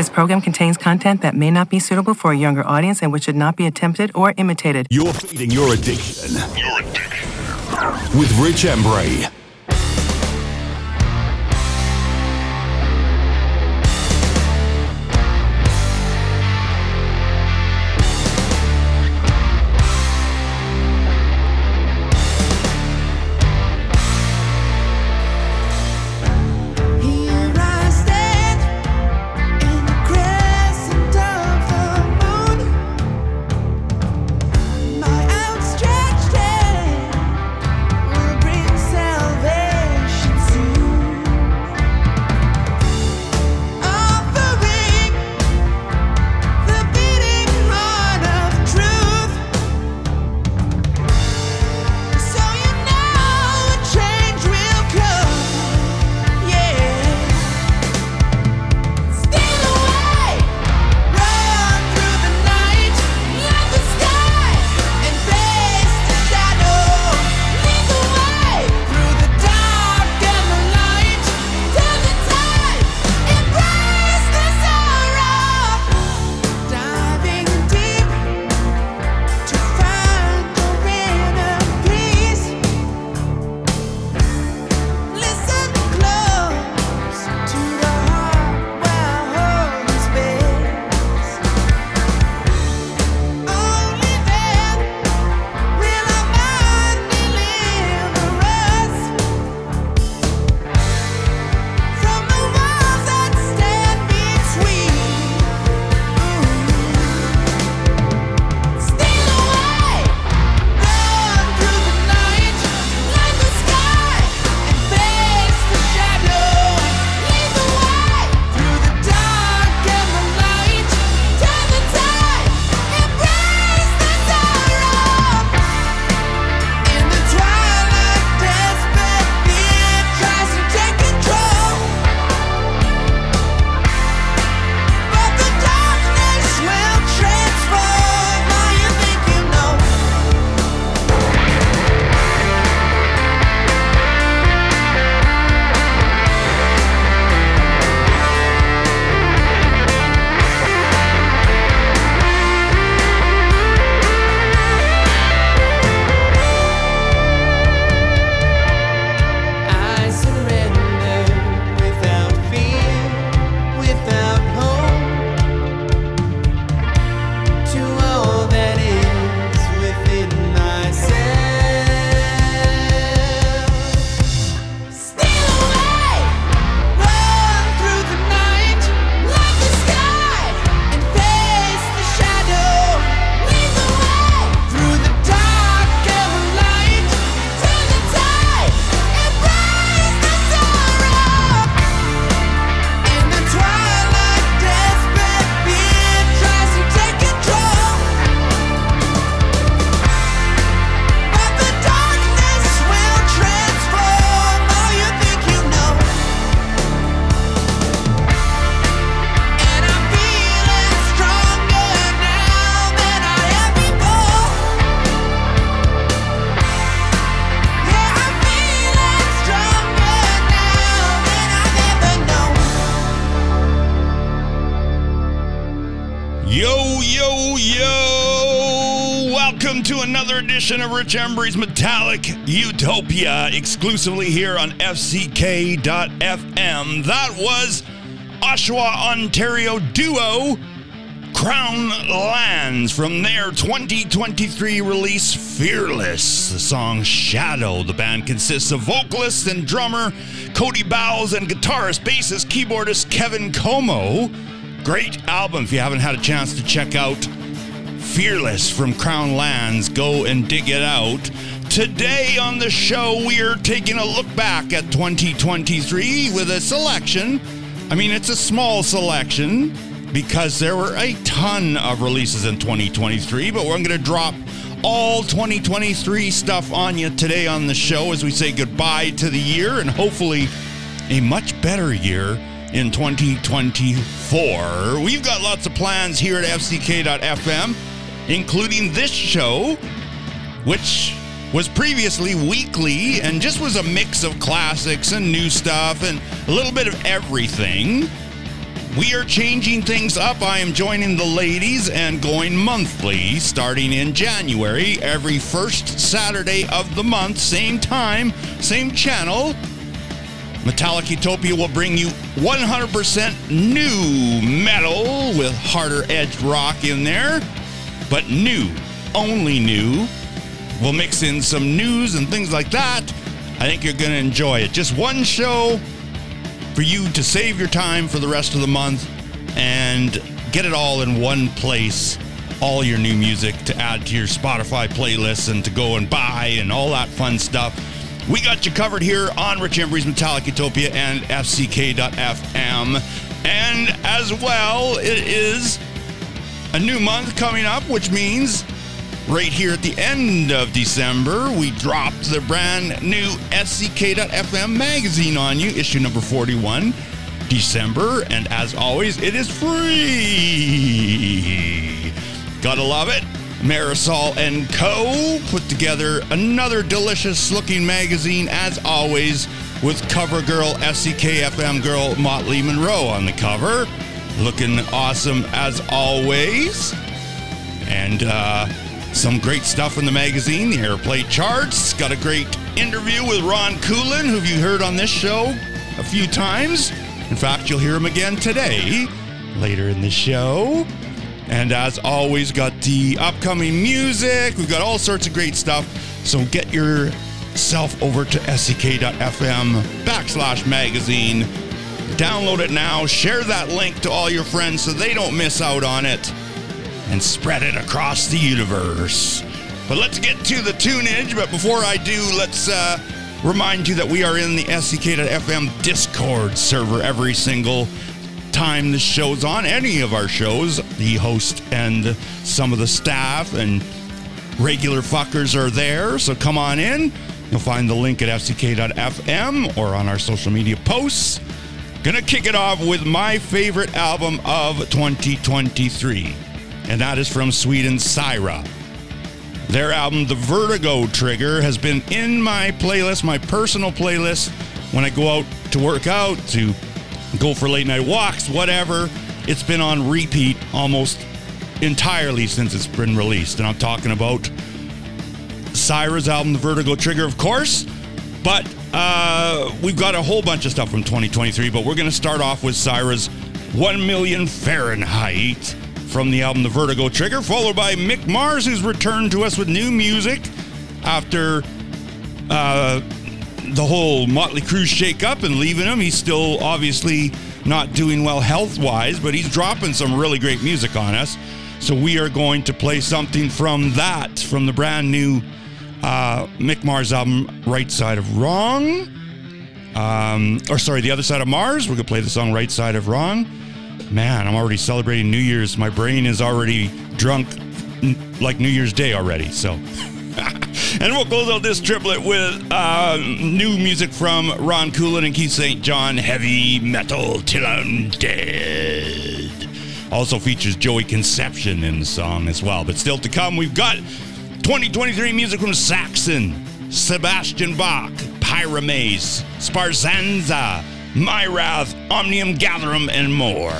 This program contains content that may not be suitable for a younger audience and which should not be attempted or imitated. You're feeding your addiction. With Rich Embury. Edition of Rich Embury's Metallic Utopia, exclusively here on fck.fm. That was Oshawa, Ontario duo Crown Lands from their 2023 release Fearless. The song Shadow. The band consists of vocalist and drummer Cody Bowles and guitarist, bassist, keyboardist Kevin Como. Great album. If you haven't had a chance to check out Fearless from Crown Lands, go and dig it out. Today on the show, we are taking a look back at 2023 with a selection. I mean, it's a small selection because there were a ton of releases in 2023, but we're going to drop all 2023 stuff on you today on the show as we say goodbye to the year and hopefully a much better year in 2024. We've got lots of plans here at fck.fm, including this show, which was previously weekly and just was a mix of classics and new stuff and a little bit of everything. We are changing things up. I am joining the ladies and going monthly starting in January, every first Saturday of the month, same time, same channel. Metallic Utopia will bring you 100% new metal with harder edged rock in there, but new, only new. We'll mix in some news and things like that. I think you're going to enjoy it. Just one show for you to save your time for the rest of the month and get it all in one place. All your new music to add to your Spotify playlists and to go and buy and all that fun stuff. We got you covered here on Rich Embury's Metallic Utopia and fck.fm. And as well, it is a new month coming up, which means right here at the end of December, we dropped the brand new fck.fm magazine on you, issue number 41, December, and as always, it is free. Gotta love it. Marisol and Co. put together another delicious-looking magazine, as always, with cover girl, fck.fm girl, Motley Monroe on the cover. Looking awesome, as always. And, some great stuff in the magazine, the Airplay charts. Got a great interview with Ron Coolen, who you heard on this show a few times. In fact, you'll hear him again today, later in the show. And as always, got the upcoming music. We've got all sorts of great stuff. So get yourself over to fck.fm/magazine. Download it now. Share that link to all your friends so they don't miss out on it. And spread it across the universe. But let's get to the tunage. But before I do, let's remind you that we are in the fck.fm Discord server every single time this show's on. Any of our shows, the host and some of the staff and regular fuckers are there. So come on in. You'll find the link at fck.fm or on our social media posts. Gonna kick it off with my favorite album of 2023. And that is from Sweden's Cyhra. Their album, The Vertigo Trigger, has been in my playlist, my personal playlist, when I go out to work out, to go for late night walks, whatever. It's been on repeat almost entirely since it's been released. And I'm talking about Cyhra's album, The Vertigo Trigger, of course. But we've got a whole bunch of stuff from 2023, but we're going to start off with Cyhra's 1 Million Fahrenheit. From the album The Vertigo Trigger, followed by Mick Mars, who's returned to us with new music after the whole Motley Crue shake-up and leaving him. He's still obviously not doing well health-wise, but he's dropping some really great music on us. So we are going to play something from that, from the brand new Mick Mars album, Right Side of Wrong. The Other Side of Mars. We're going to play the song Right Side of Wrong. Man, I'm already celebrating New Year's. My brain is already drunk like New Year's Day already, so. And we'll close out this triplet with new music from Ron Coolen and Keith St. John, Heavy Metal Till I'm Dead. Also features Joey Conception in the song as well. But still to come, we've got 2023 music from Saxon, Sebastian Bach, Pyramaze, Sparzanza, Myrath, Omnium Gatherum, and more.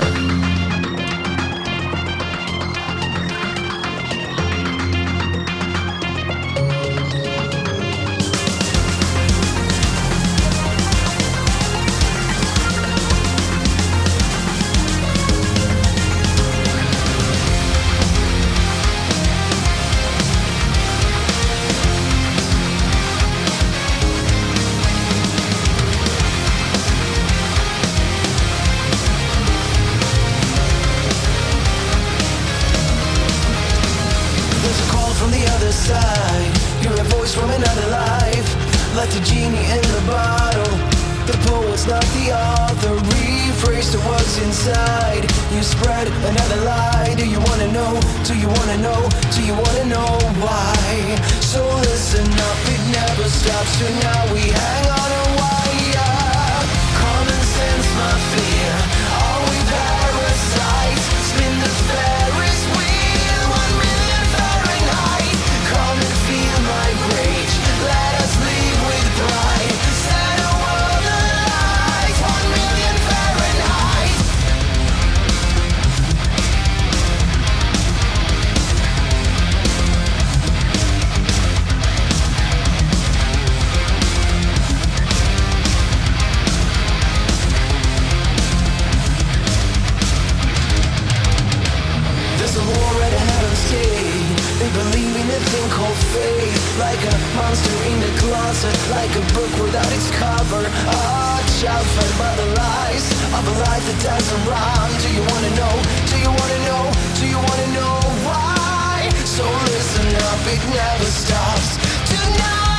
monster in the closet, like a book without its cover. Oh, child fed by the lies of a life that doesn't rhyme. Do you wanna know? Do you wanna know? Do you wanna know why? So listen up, it never stops. Tonight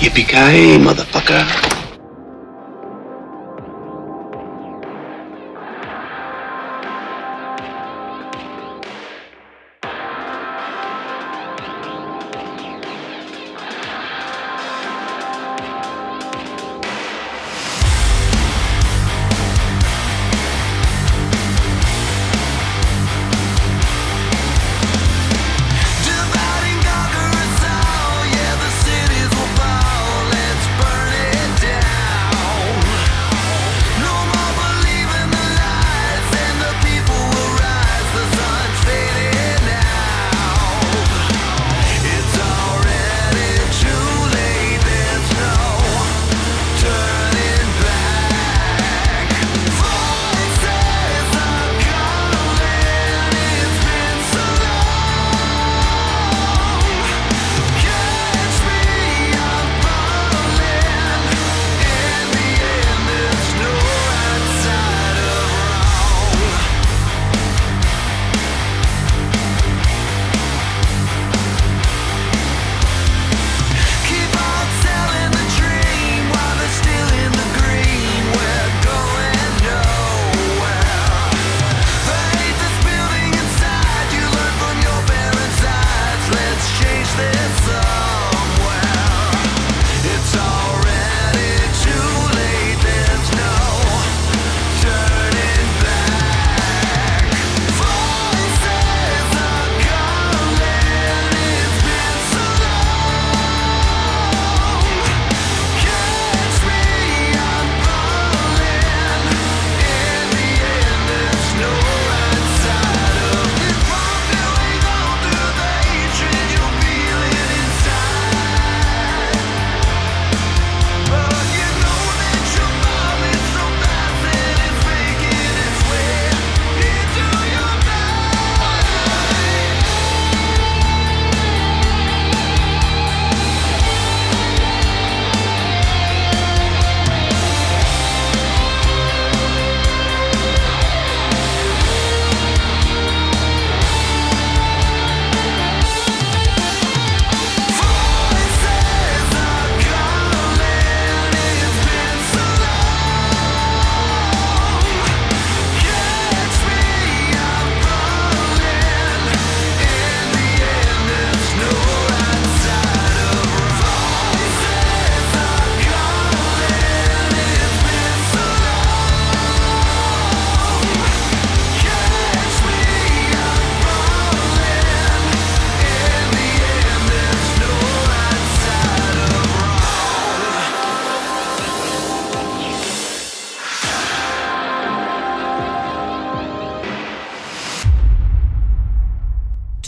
Yippee-ki-yay, motherfucker.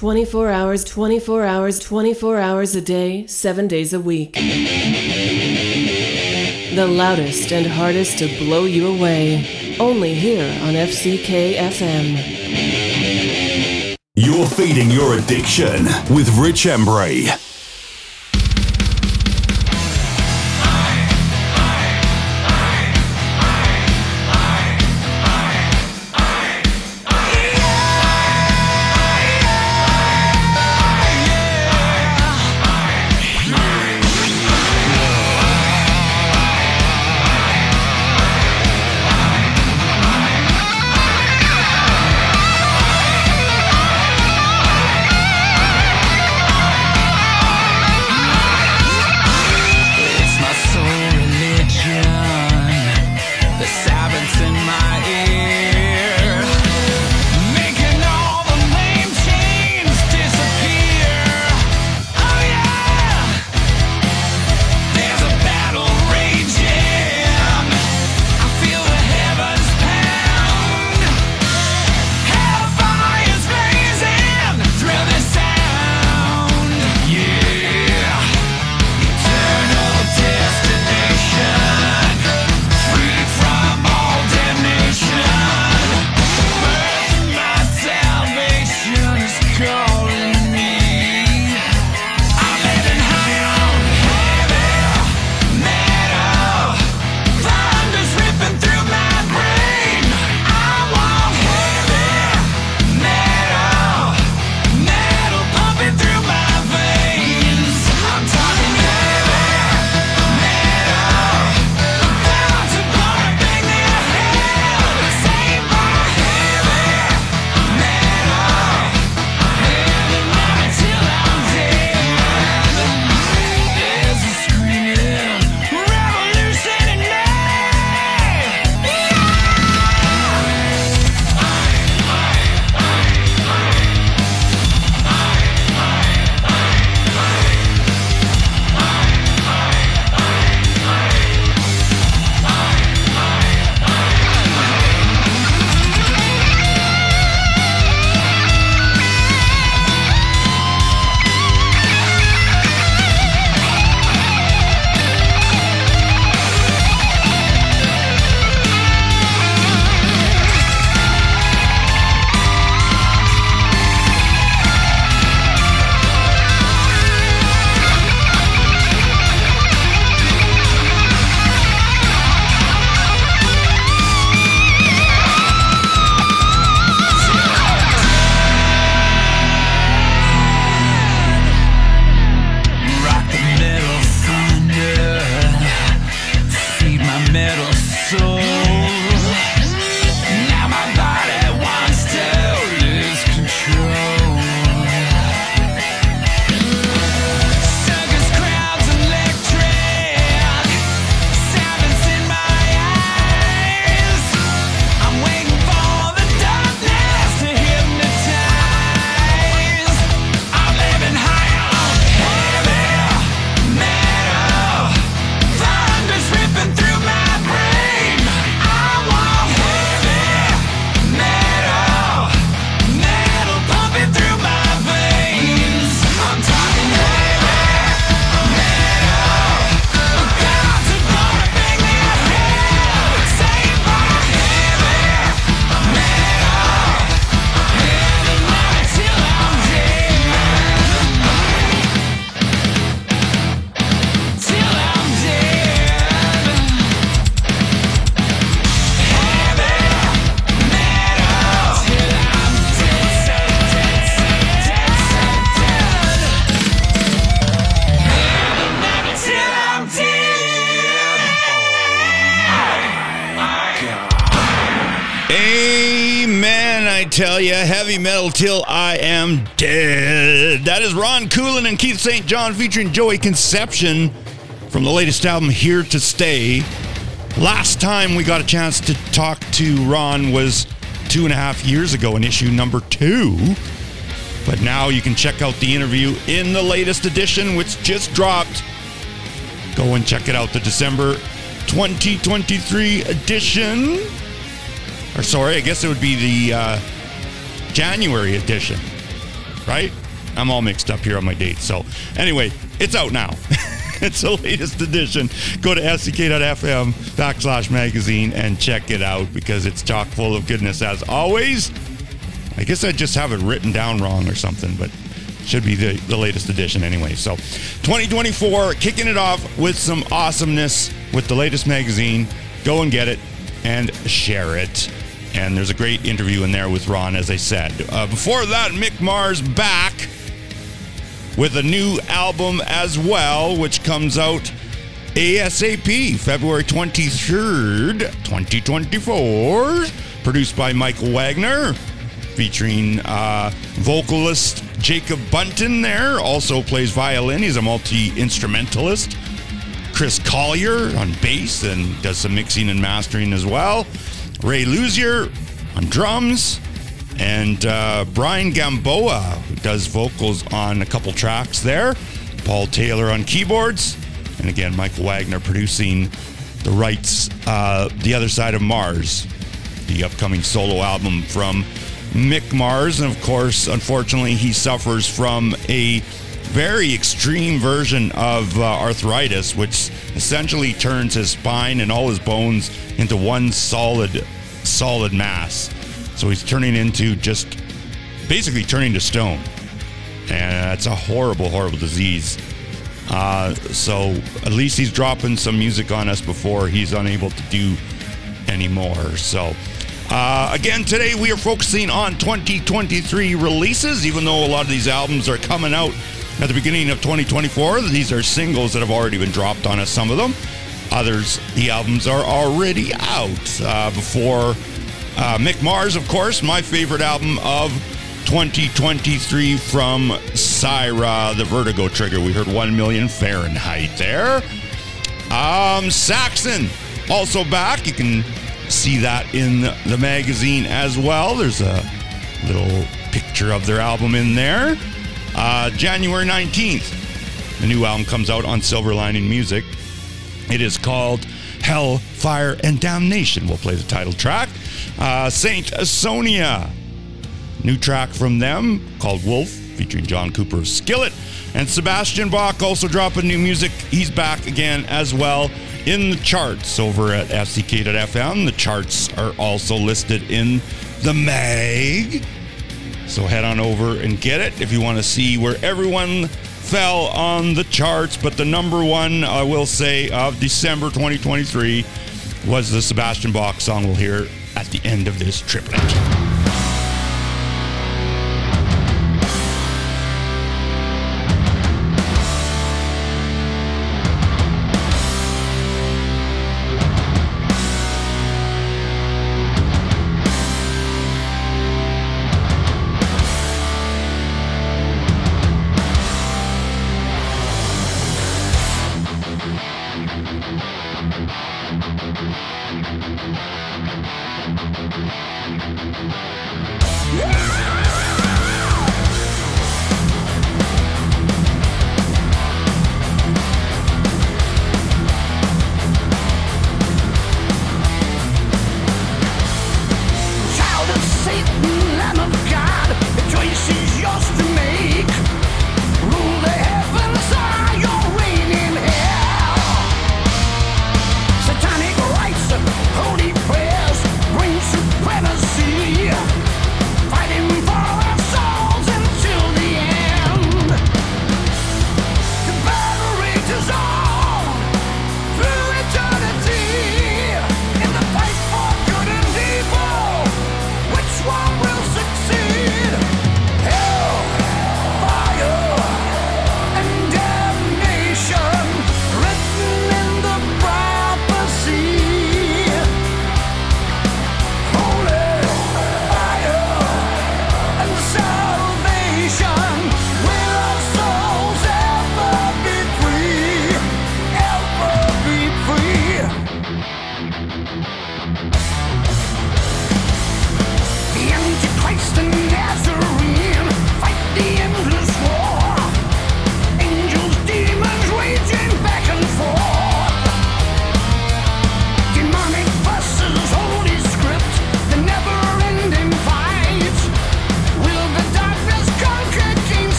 Twenty-four hours a day, 7 days a week. the loudest and hardest to blow you away. Only here on FCK FM. You're feeding your addiction with Rich Embury. Tell you, heavy metal till I am dead. That is Ron Coolen and Keith St. John featuring Joey Conception from the latest album, Here to Stay. Last time we got a chance to talk to Ron was 2.5 years ago in issue number 2. But now you can check out the interview in the latest edition, which just dropped. Go and check it out, the December 2023 edition. Or sorry, I guess it would be the January edition, right? I'm all mixed up here on my dates. So anyway, it's out now. It's the latest edition. Go to fck.fm/magazine and check it out because it's chock full of goodness as always. I guess I just have it written down wrong or something, but should be the latest edition anyway. So 2024, kicking it off with some awesomeness with the latest magazine. Go and get it and share it. And there's a great interview in there with Ron, as I said. Before that, Mick Mars back with a new album as well, which comes out ASAP, February 23rd, 2024. Produced by Michael Wagner, featuring vocalist Jacob Bunton there. Also plays violin. He's a multi-instrumentalist. Chris Collier on bass and does some mixing and mastering as well. Ray Luzier on drums. And Brian Gamboa, who does vocals on a couple tracks there. Paul Taylor on keyboards. And again, Michael Wagner producing the rights, The Other Side of Mars, the upcoming solo album from Mick Mars. And of course, unfortunately, he suffers from a very extreme version of arthritis, which essentially turns his spine and all his bones into one solid mass. So he's turning into just basically turning to stone. And it's a horrible, horrible disease. So at least he's dropping some music on us before he's unable to do anymore. So again, today we are focusing on 2023 releases, even though a lot of these albums are coming out at the beginning of 2024. These are singles that have already been dropped on us, some of them. Others, the albums are already out before... Mick Mars, of course, my favorite album of 2023 from Cyhra, The Vertigo Trigger. We heard 1 Million Fahrenheit there. Saxon, also back. You can see that in the magazine as well. There's a little picture of their album in there. January 19th, the new album comes out on Silver Lining Music. It is called Hell, Fire, and Damnation. We'll play the title track. Saint Asonia, new track from them called Wolf, featuring John Cooper of Skillet. And Sebastian Bach also dropping new music. He's back again as well in the charts over at fck.fm. The charts are also listed in the mag. So head on over and get it if you want to see where everyone fell on the charts, but the number one, I will say, of December 2023 was the Sebastian Bach song we'll hear at the end of this triplet.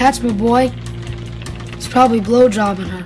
That's my boy. He's probably blowjobbing her.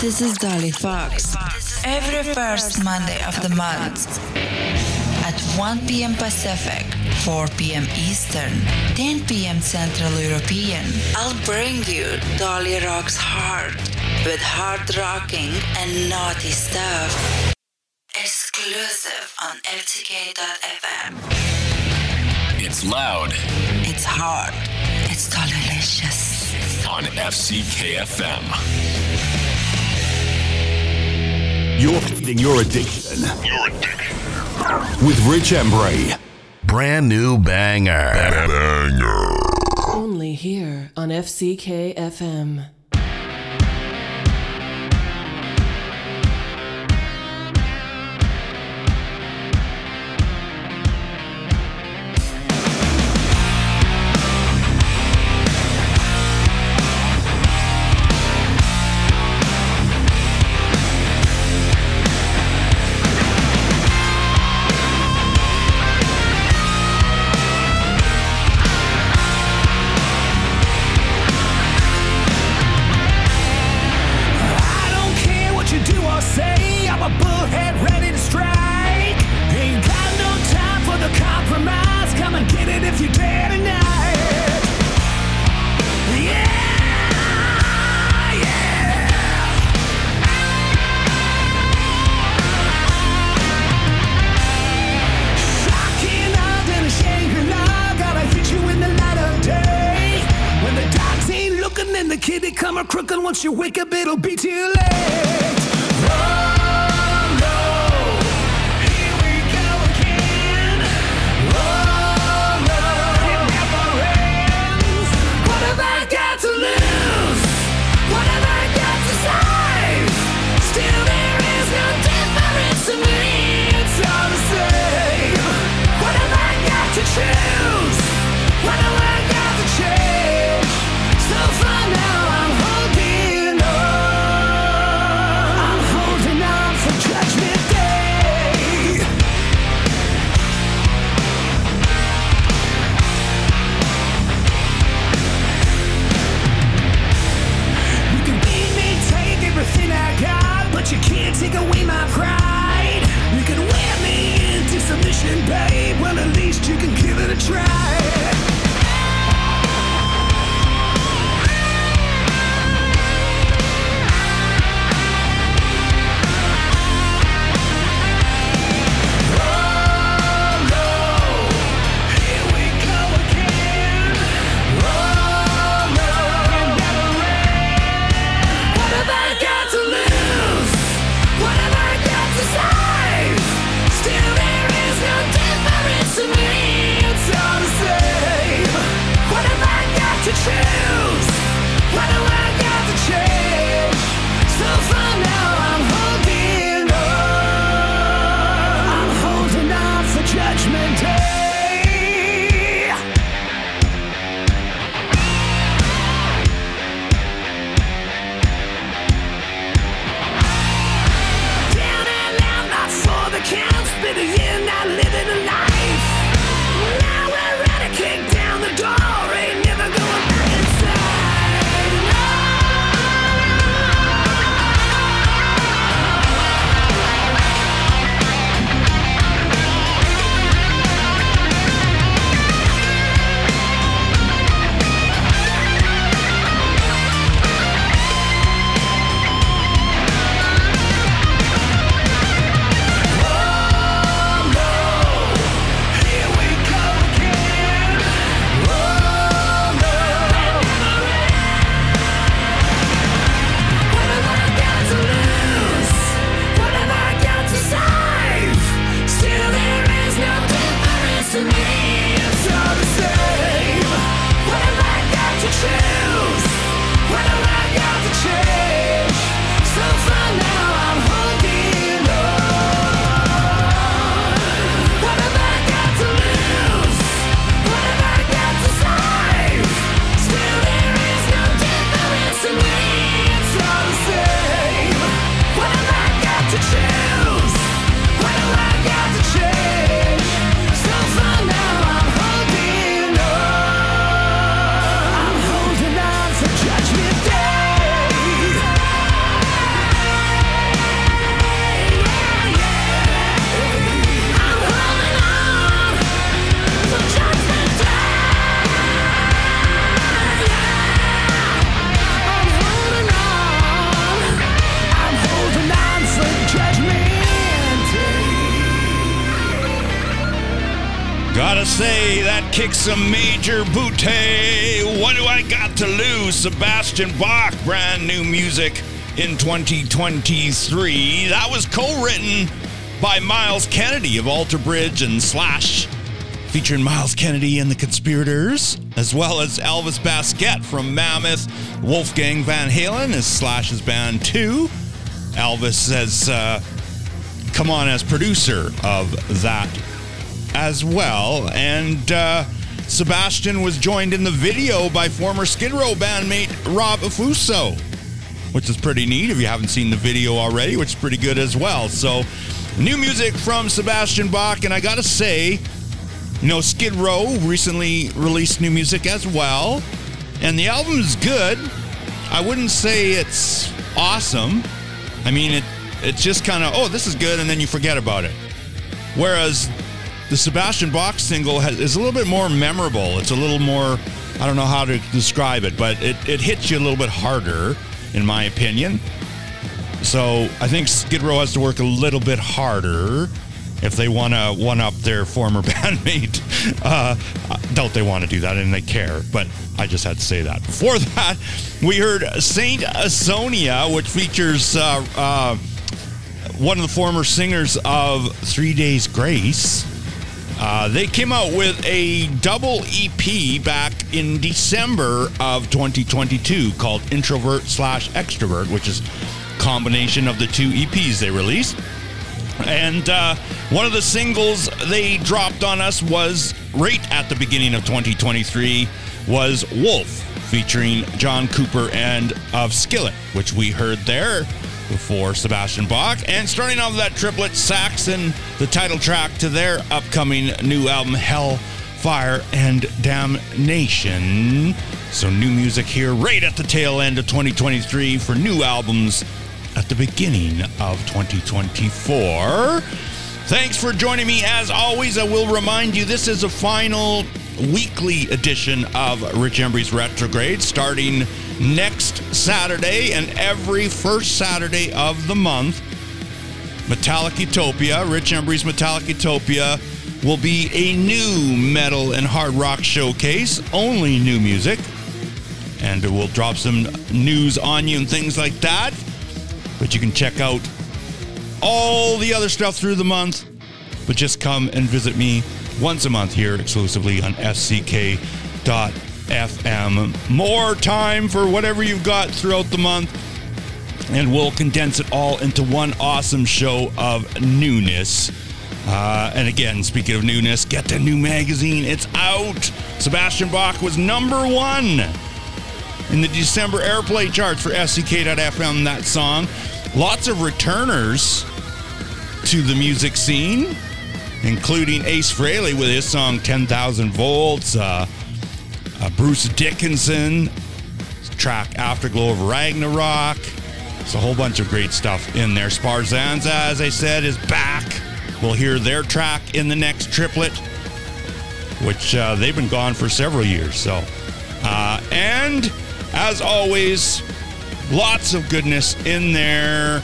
This is Dolly Fox. Every first Monday of the month at 1 p.m. Pacific, 4 p.m. Eastern, 10 p.m. Central European, I'll bring you Dolly Rocks Hard with hard rocking and naughty stuff. Exclusive on fck.fm. It's loud. It's hard. It's delicious. On FCKFM. You're feeding your addiction. Your addiction. With Rich Embury. Brand new banger. Banger. Only here on FCK FM. Kid, they come a crookin'. Once you wake up, it'll be too late. Babe, well, at least you can give it a try. Kicks a major booty. What do I got to lose? Sebastian Bach, brand new music in 2023. That was co-written by Miles Kennedy of Alter Bridge and Slash, featuring Miles Kennedy and the Conspirators, as well as Elvis Basquette from Mammoth. Wolfgang Van Halen is Slash's band too. Elvis has come on as producer of that as well, and Sebastian was joined in the video by former Skid Row bandmate Rob Affuso, which is pretty neat if you haven't seen the video already, which is pretty good as well. So, new music from Sebastian Bach, and I gotta say, you know, Skid Row recently released new music as well, and the album is good. I wouldn't say it's awesome. I mean, it's just kind of, oh, this is good, and then you forget about it. Whereas the Sebastian Bach single is a little bit more memorable. It's a little more, I don't know how to describe it, but it hits you a little bit harder, in my opinion. So I think Skid Row has to work a little bit harder if they want to one-up their former bandmate. doubt they want to do that, and they care, but I just had to say that. Before that, we heard Saint Asonia, which features one of the former singers of 3 Days Grace. They came out with a double EP back in December of 2022 called Introvert / Extrovert, which is a combination of the two EPs they released. And one of the singles they dropped on us was right at the beginning of 2023 was Wolf, featuring John Cooper and of Skillet, which we heard there before Sebastian Bach. And starting off that triplet, Saxon, the title track to their upcoming new album, Hellfire and Damnation. So new music here right at the tail end of 2023 for new albums at the beginning of 2024. Thanks for joining me. As always, I will remind you, this is a final weekly edition of Rich Embury's Retrograde, starting next Saturday and every first Saturday of the month. Metallic Utopia, Rich Embury's Metallic Utopia, will be a new metal and hard rock showcase, only new music, and it will drop some news on you and things like that. But you can check out all the other stuff through the month, but just come and visit me once a month here exclusively on fck.fm. More time for whatever you've got throughout the month, and we'll condense it all into one awesome show of newness. And again, speaking of newness, get the new magazine. It's out. Sebastian Bach was number one in the December airplay charts for fck.fm, that song. Lots of returners to the music scene, including Ace Frehley with his song 10,000 Volts, Bruce Dickinson, track Afterglow of Ragnarok. It's a whole bunch of great stuff in there. Sparzanza, as I said, is back. We'll hear their track in the next triplet, which they've been gone for several years. So, and as always, lots of goodness in there.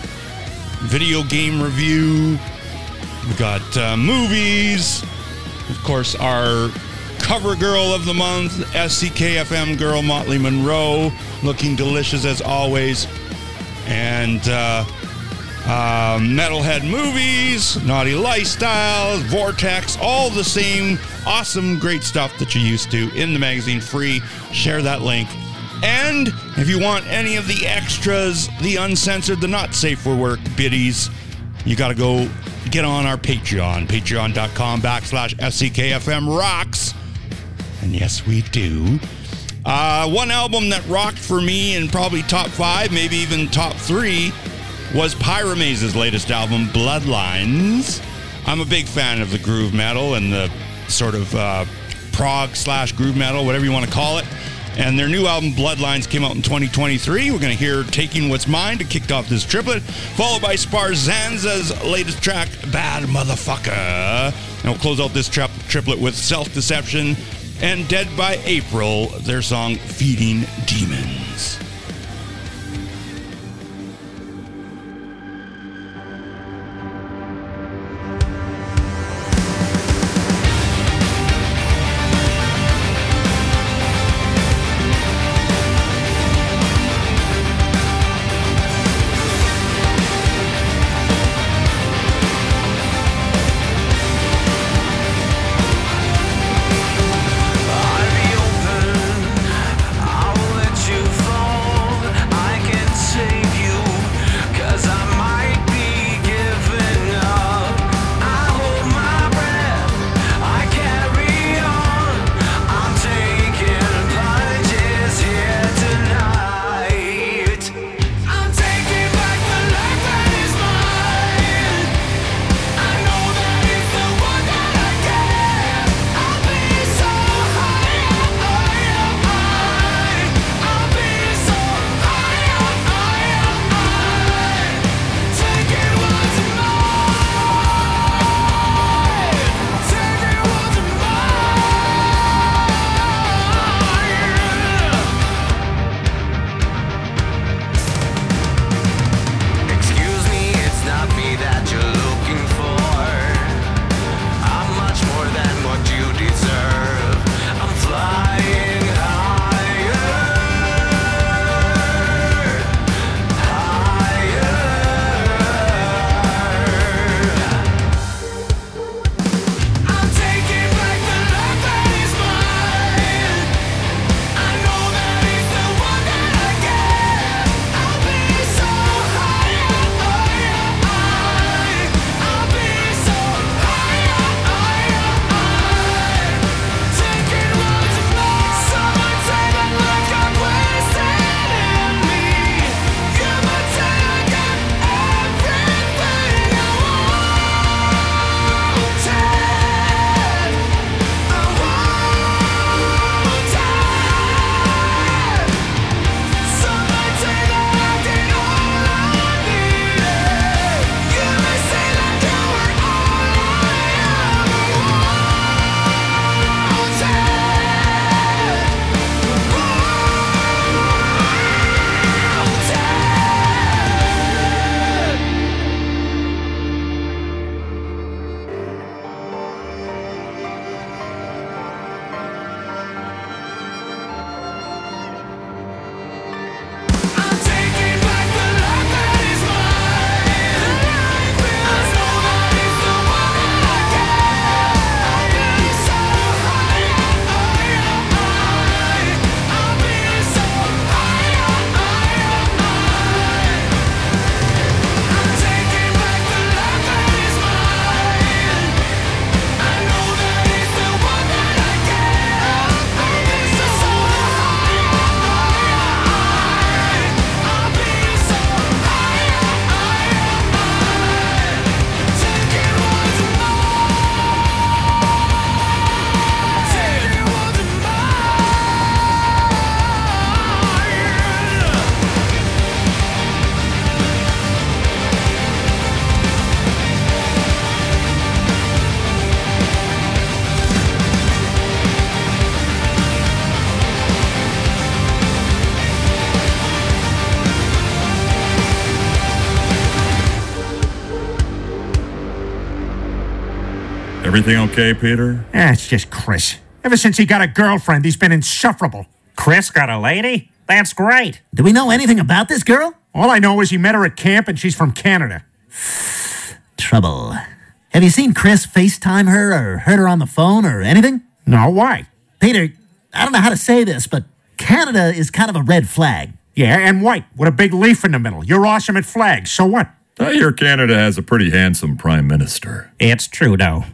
Video game review. We've got movies, of course, our cover girl of the month, SCKFM girl Motley Monroe, looking delicious as always, and metalhead movies, naughty lifestyles, Vortex, all the same awesome, great stuff that you're used to in the magazine, free. Share that link. And if you want any of the extras, the uncensored, the not safe for work biddies, you got to go get on our Patreon, patreon.com/fckfmrocks. And yes, we do. One album that rocked for me and probably top five, maybe even top three, was Pyramaze's latest album, Bloodlines. I'm a big fan of the groove metal and the sort of prog / groove metal, whatever you want to call it. And their new album, Bloodlines, came out in 2023. We're going to hear Taking What's Mine to kick off this triplet, followed by Sparzanza's latest track, Bad Motherfucker. And we'll close out this triplet with Self Deception and Dead by April, their song, Feeding Demons. Everything okay, Peter? It's just Chris. Ever since he got a girlfriend, he's been insufferable. Chris got a lady? That's great. Do we know anything about this girl? All I know is he met her at camp and she's from Canada. Trouble. Have you seen Chris FaceTime her or heard her on the phone or anything? No, why? Peter, I don't know how to say this, but Canada is kind of a red flag. Yeah, and white, with a big leaf in the middle. You're awesome at flags, so what? I hear Canada has a pretty handsome prime minister. It's Trudeau.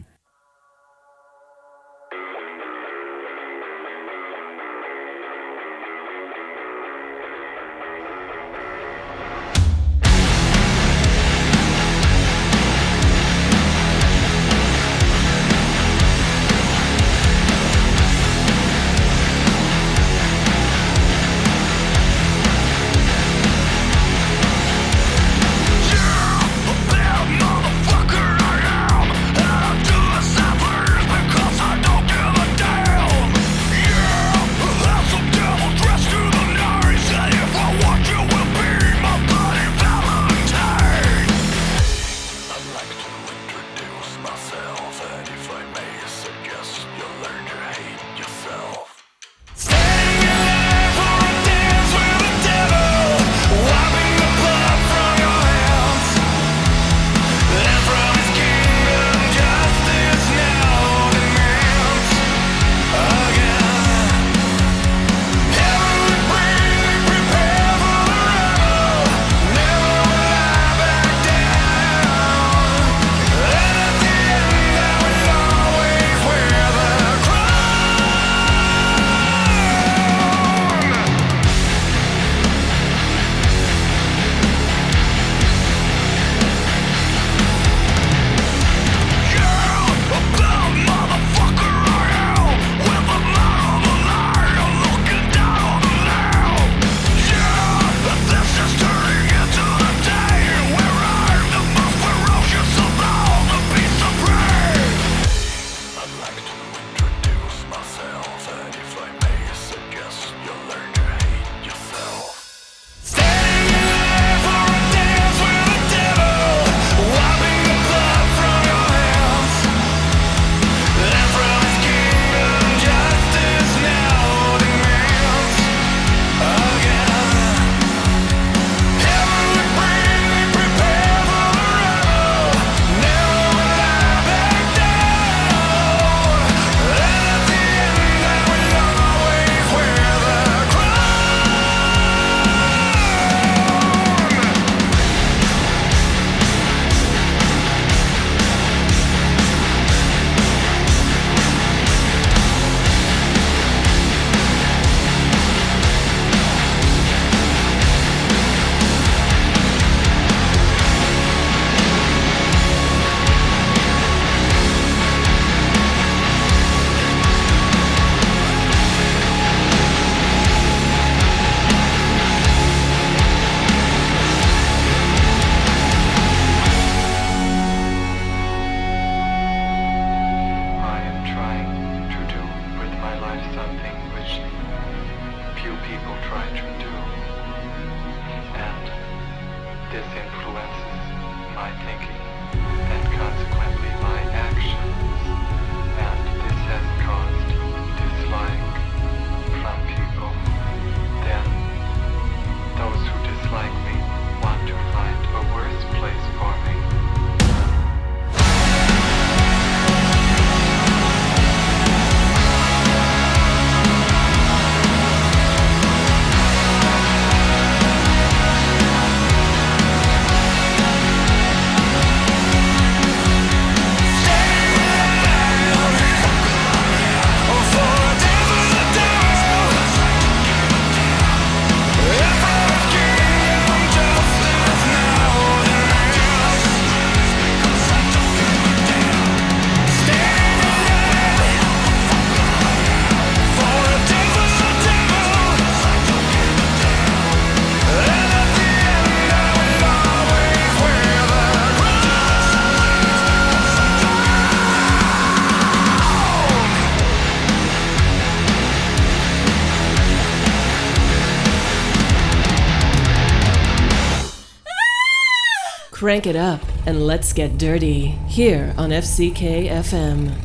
Crank it up and let's get dirty here on FCK-FM.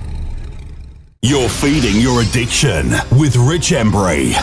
You're feeding your addiction with Rich Embury.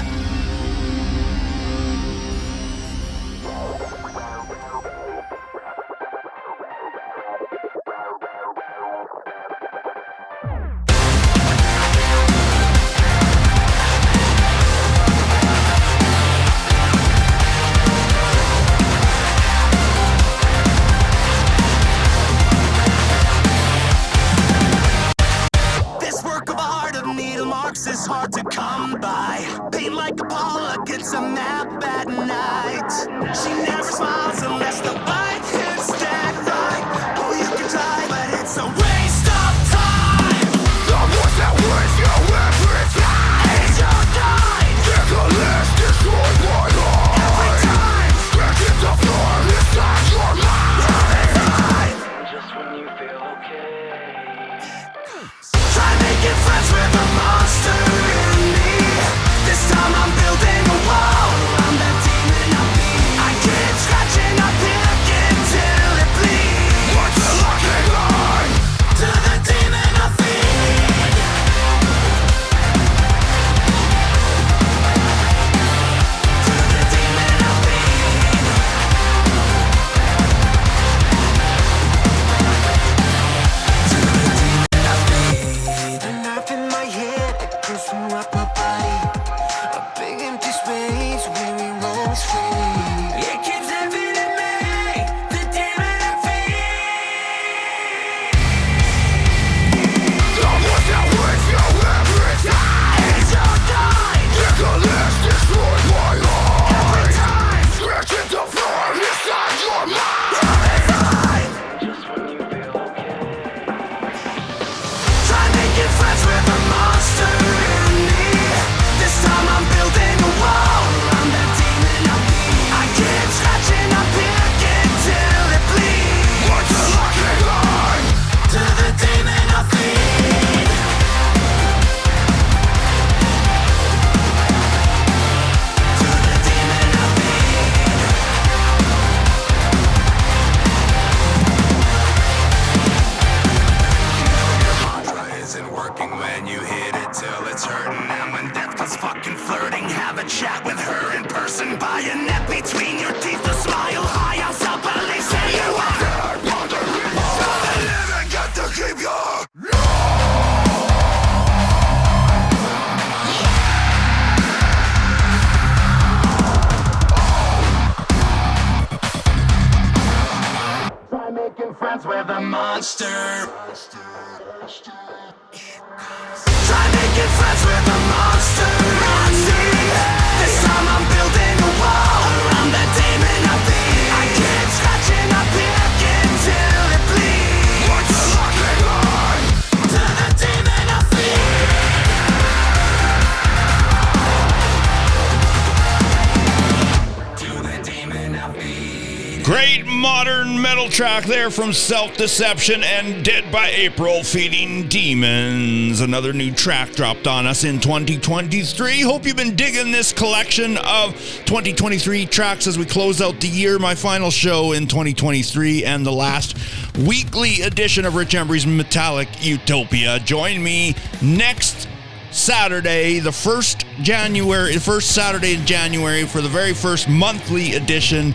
Track there from Self Deception and Dead by April, Feeding Demons. Another new track dropped on us in 2023. Hope you've been digging this collection of 2023 tracks as we close out the year. My final show in 2023 and the last weekly edition of Rich Embury's Metallic Utopia. Join me next Saturday, the first Saturday in January for the very first monthly edition,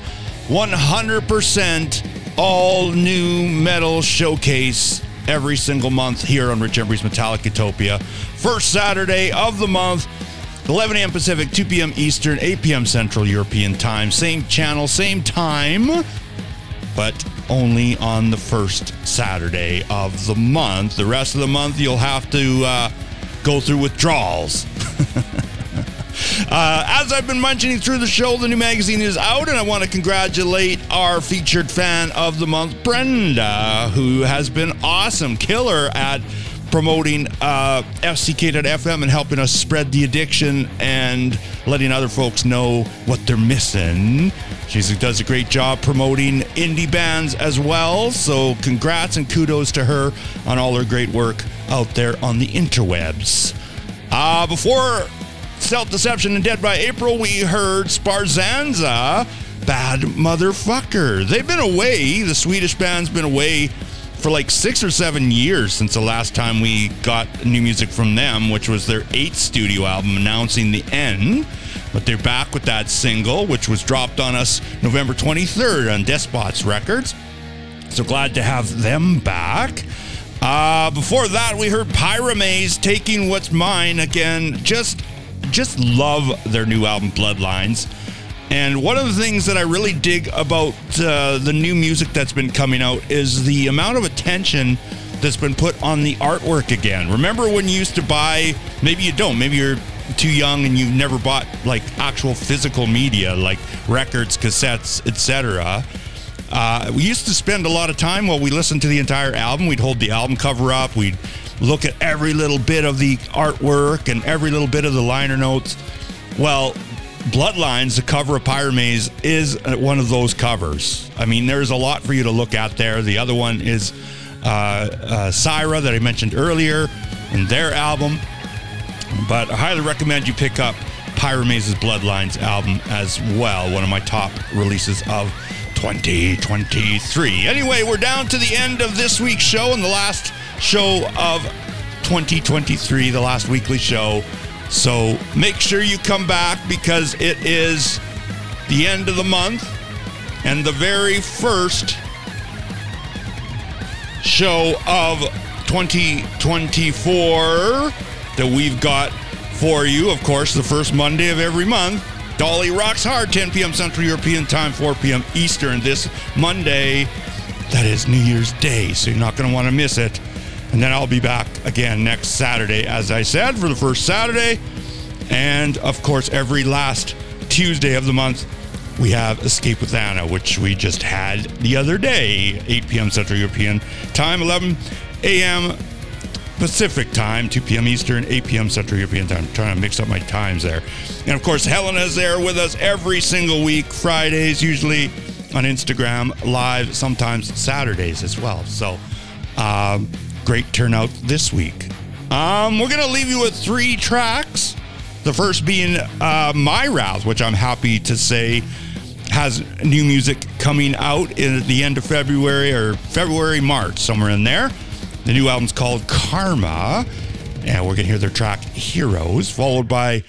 100% all new metal showcase every single month here on Rich Embury's Metallic Utopia. First Saturday of the month, 11 a.m. Pacific, 2 p.m. Eastern, 8 p.m. Central European time. Same channel, same time, but only on the first Saturday of the month. The rest of the month, you'll have to go through withdrawals. As I've been mentioning through the show, the new magazine is out, and I want to congratulate our featured fan of the month, Brenda, who has been awesome, killer at promoting FCK.FM and helping us spread the addiction and letting other folks know what they're missing. She does a great job promoting indie bands as well, so congrats and kudos to her on all her great work out there on the interwebs. Before Self Deception and Dead by April, we heard Sparzanza bad motherfucker. They've been away. The Swedish band's been away for like 6 or 7 years since the last time we got new music from them, which was their 8th studio album, Announcing the End. But they're back with that single, which was dropped on us November 23rd on Despots Records. So glad to have them back. Before that, we heard Pyramaze, Taking What's Mine. Again, just love their new album, Bloodlines. And one of the things that I really dig about the new music that's been coming out is the amount of attention that's been put on the artwork again. Remember when you used to buy, maybe you don't, maybe you're too young and you've never bought like actual physical media like records, cassettes, etc. We used to spend a lot of time while we listened to the entire album. We'd hold the album cover up. We'd look at every little bit of the artwork and every little bit of the liner notes. Well, Bloodlines, the cover of Pyramaze, is one of those covers. I mean, there's a lot for you to look at there. The other one is Cyhra that I mentioned earlier in their album. But I highly recommend you pick up Pyramaze's Bloodlines album as well. One of my top releases of 2023. Anyway, we're down to the end of this week's show and the last show of 2023, the last weekly show. So make sure you come back because it is the end of the month and the very first show of 2024 that we've got for you. Of course, the first Monday of every month. Dolly Rocks Hard, 10 p.m. Central European Time, 4 p.m. Eastern this Monday. That is New Year's Day, so you're not going to want to miss it. And then I'll be back again next Saturday, as I said, for the first Saturday. And, of course, every last Tuesday of the month, we have Escape with Anna, which we just had the other day, 8 p.m. Central European Time, 11 a.m. Pacific Time, 2 p.m. Eastern, 8 p.m. Central European Time. I'm trying to mix up my times there. And, of course, Helena's there with us every single week, Fridays usually on Instagram Live, sometimes Saturdays as well. So, great turnout this week. We're going to leave you with 3 tracks. The first being Myrath, which I'm happy to say has new music coming out at the end of February or February, March, somewhere in there. The new album's called Karma, and we're going to hear their track Heroes, followed by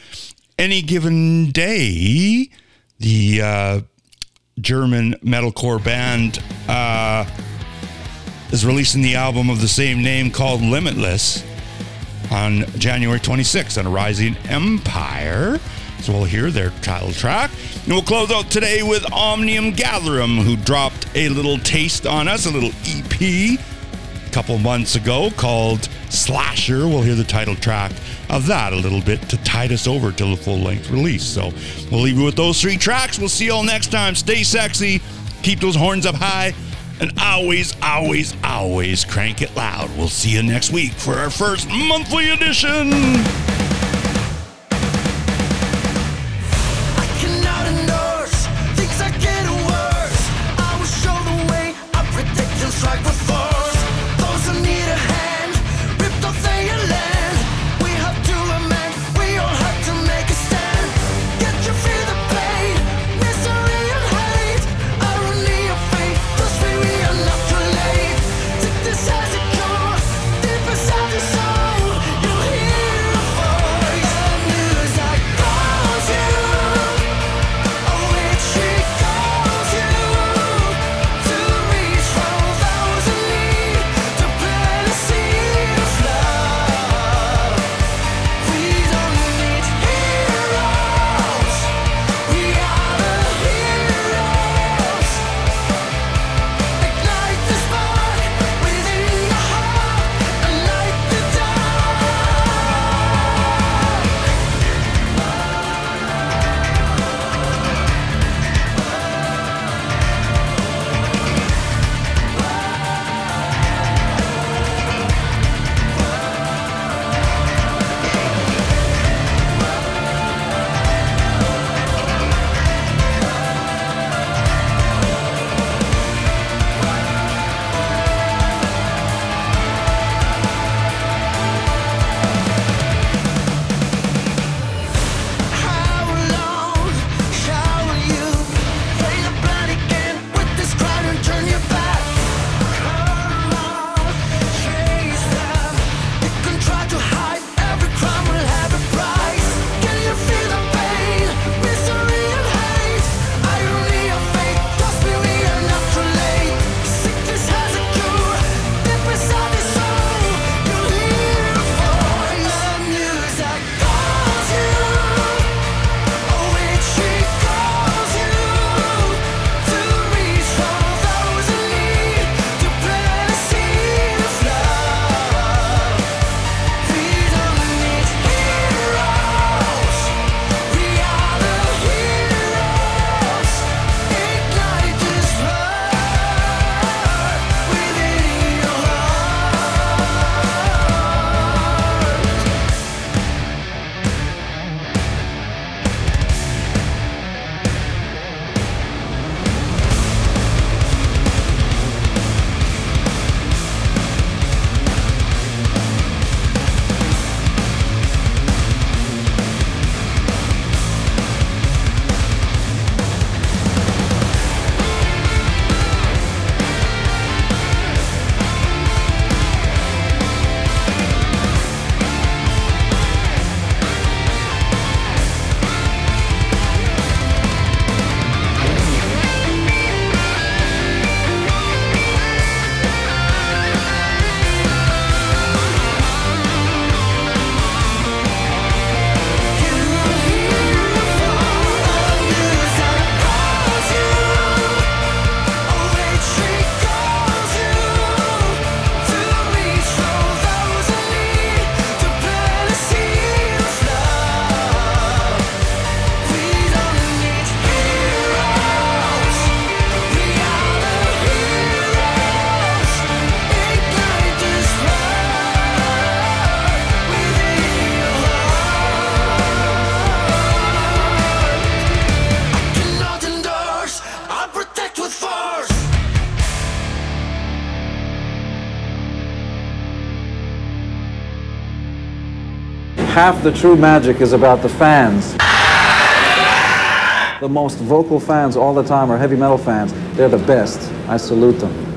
Any Given Day, the German metalcore band is releasing the album of the same name called Limitless on January 26th on Rising Empire. So we'll hear their title track. And we'll close out today with Omnium Gatherum, who dropped a little taste on us, a little EP, couple months ago called Slasher. We'll hear the title track of that a little bit to tide us over to the full-length release. So we'll leave you with those 3 tracks. We'll see you all next time. Stay sexy, keep those horns up high, and always crank it loud. We'll see you next week for our first monthly edition. half the true magic is about the fans. The most vocal fans all the time are heavy metal fans. They're the best. I salute them.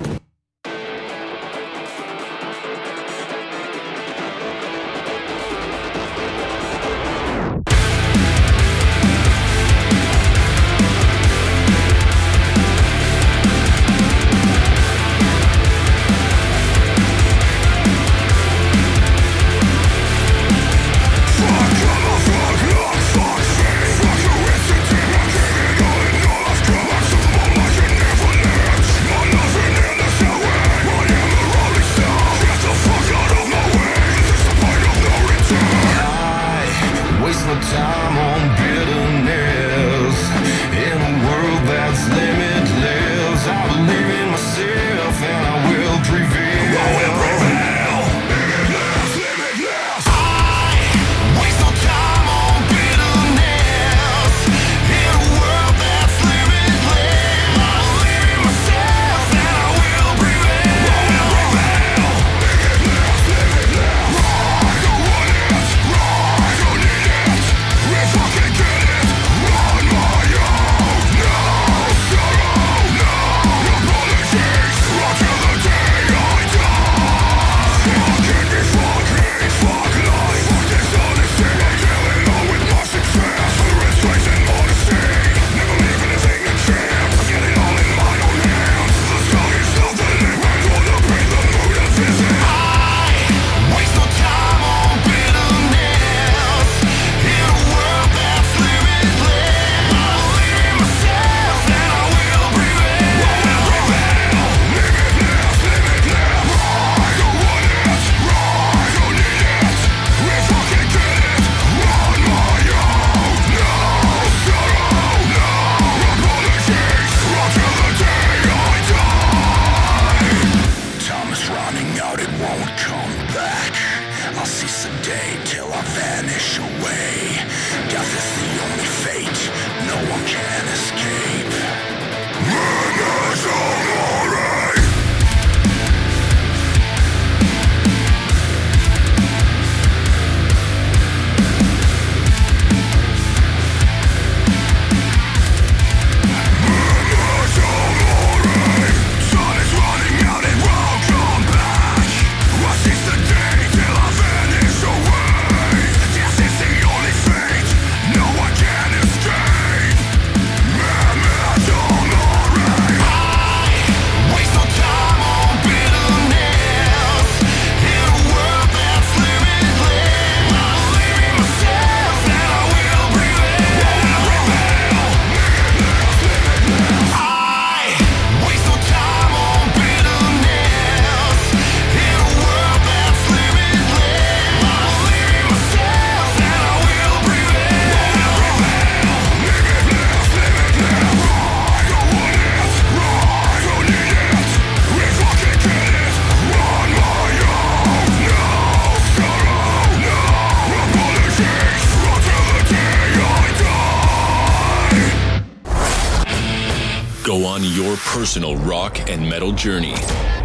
Personal rock and metal journey.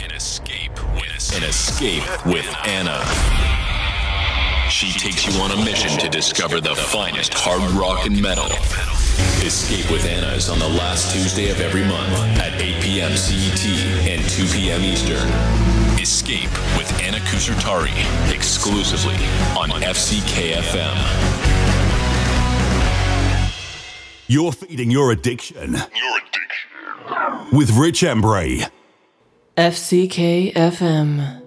An escape with Anna. She takes you on a mission to discover the finest hard rock and metal. Escape with Anna is on the last Tuesday of every month at 8 p.m. CET and 2 p.m. Eastern. Escape with Anna Kusertari, exclusively on FCK FM. You're feeding your addiction. With Rich Embury. FCK FM. They're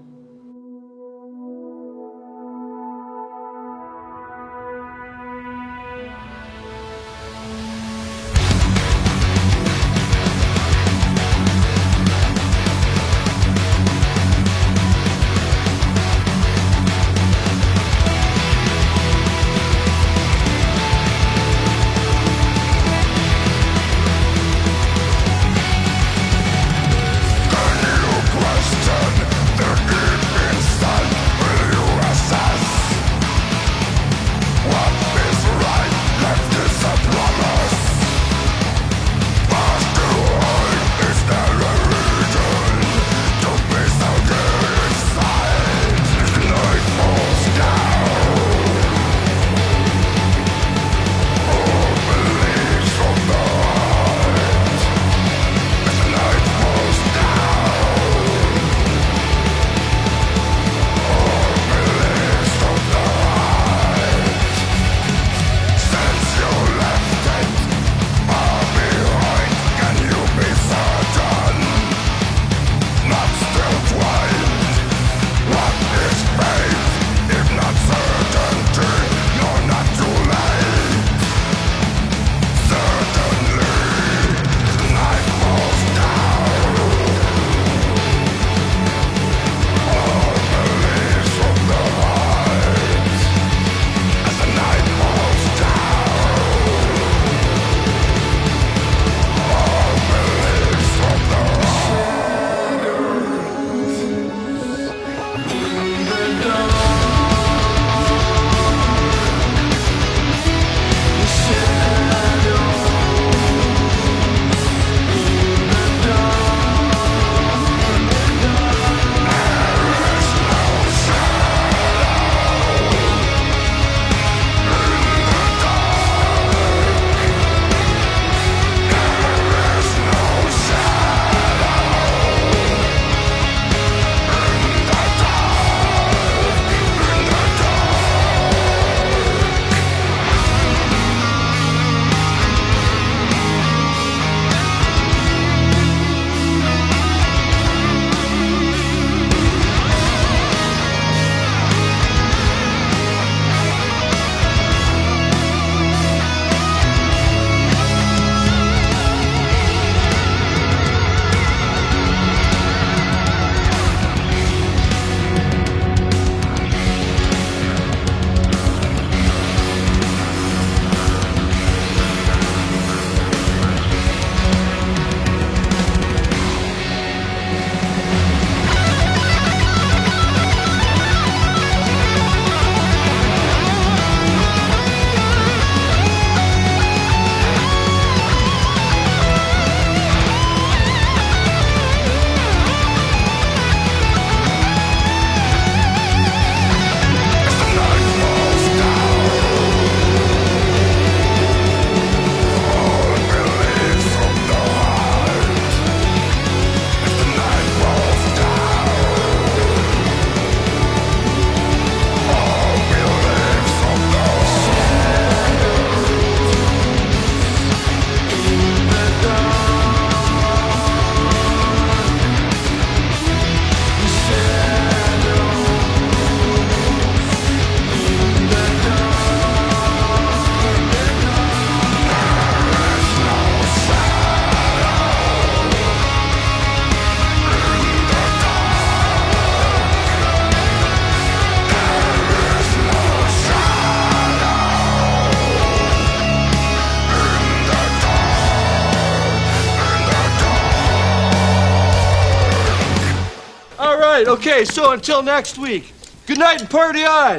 right, okay, so until next week, good night and party on!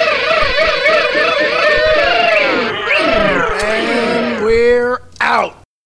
And we're out.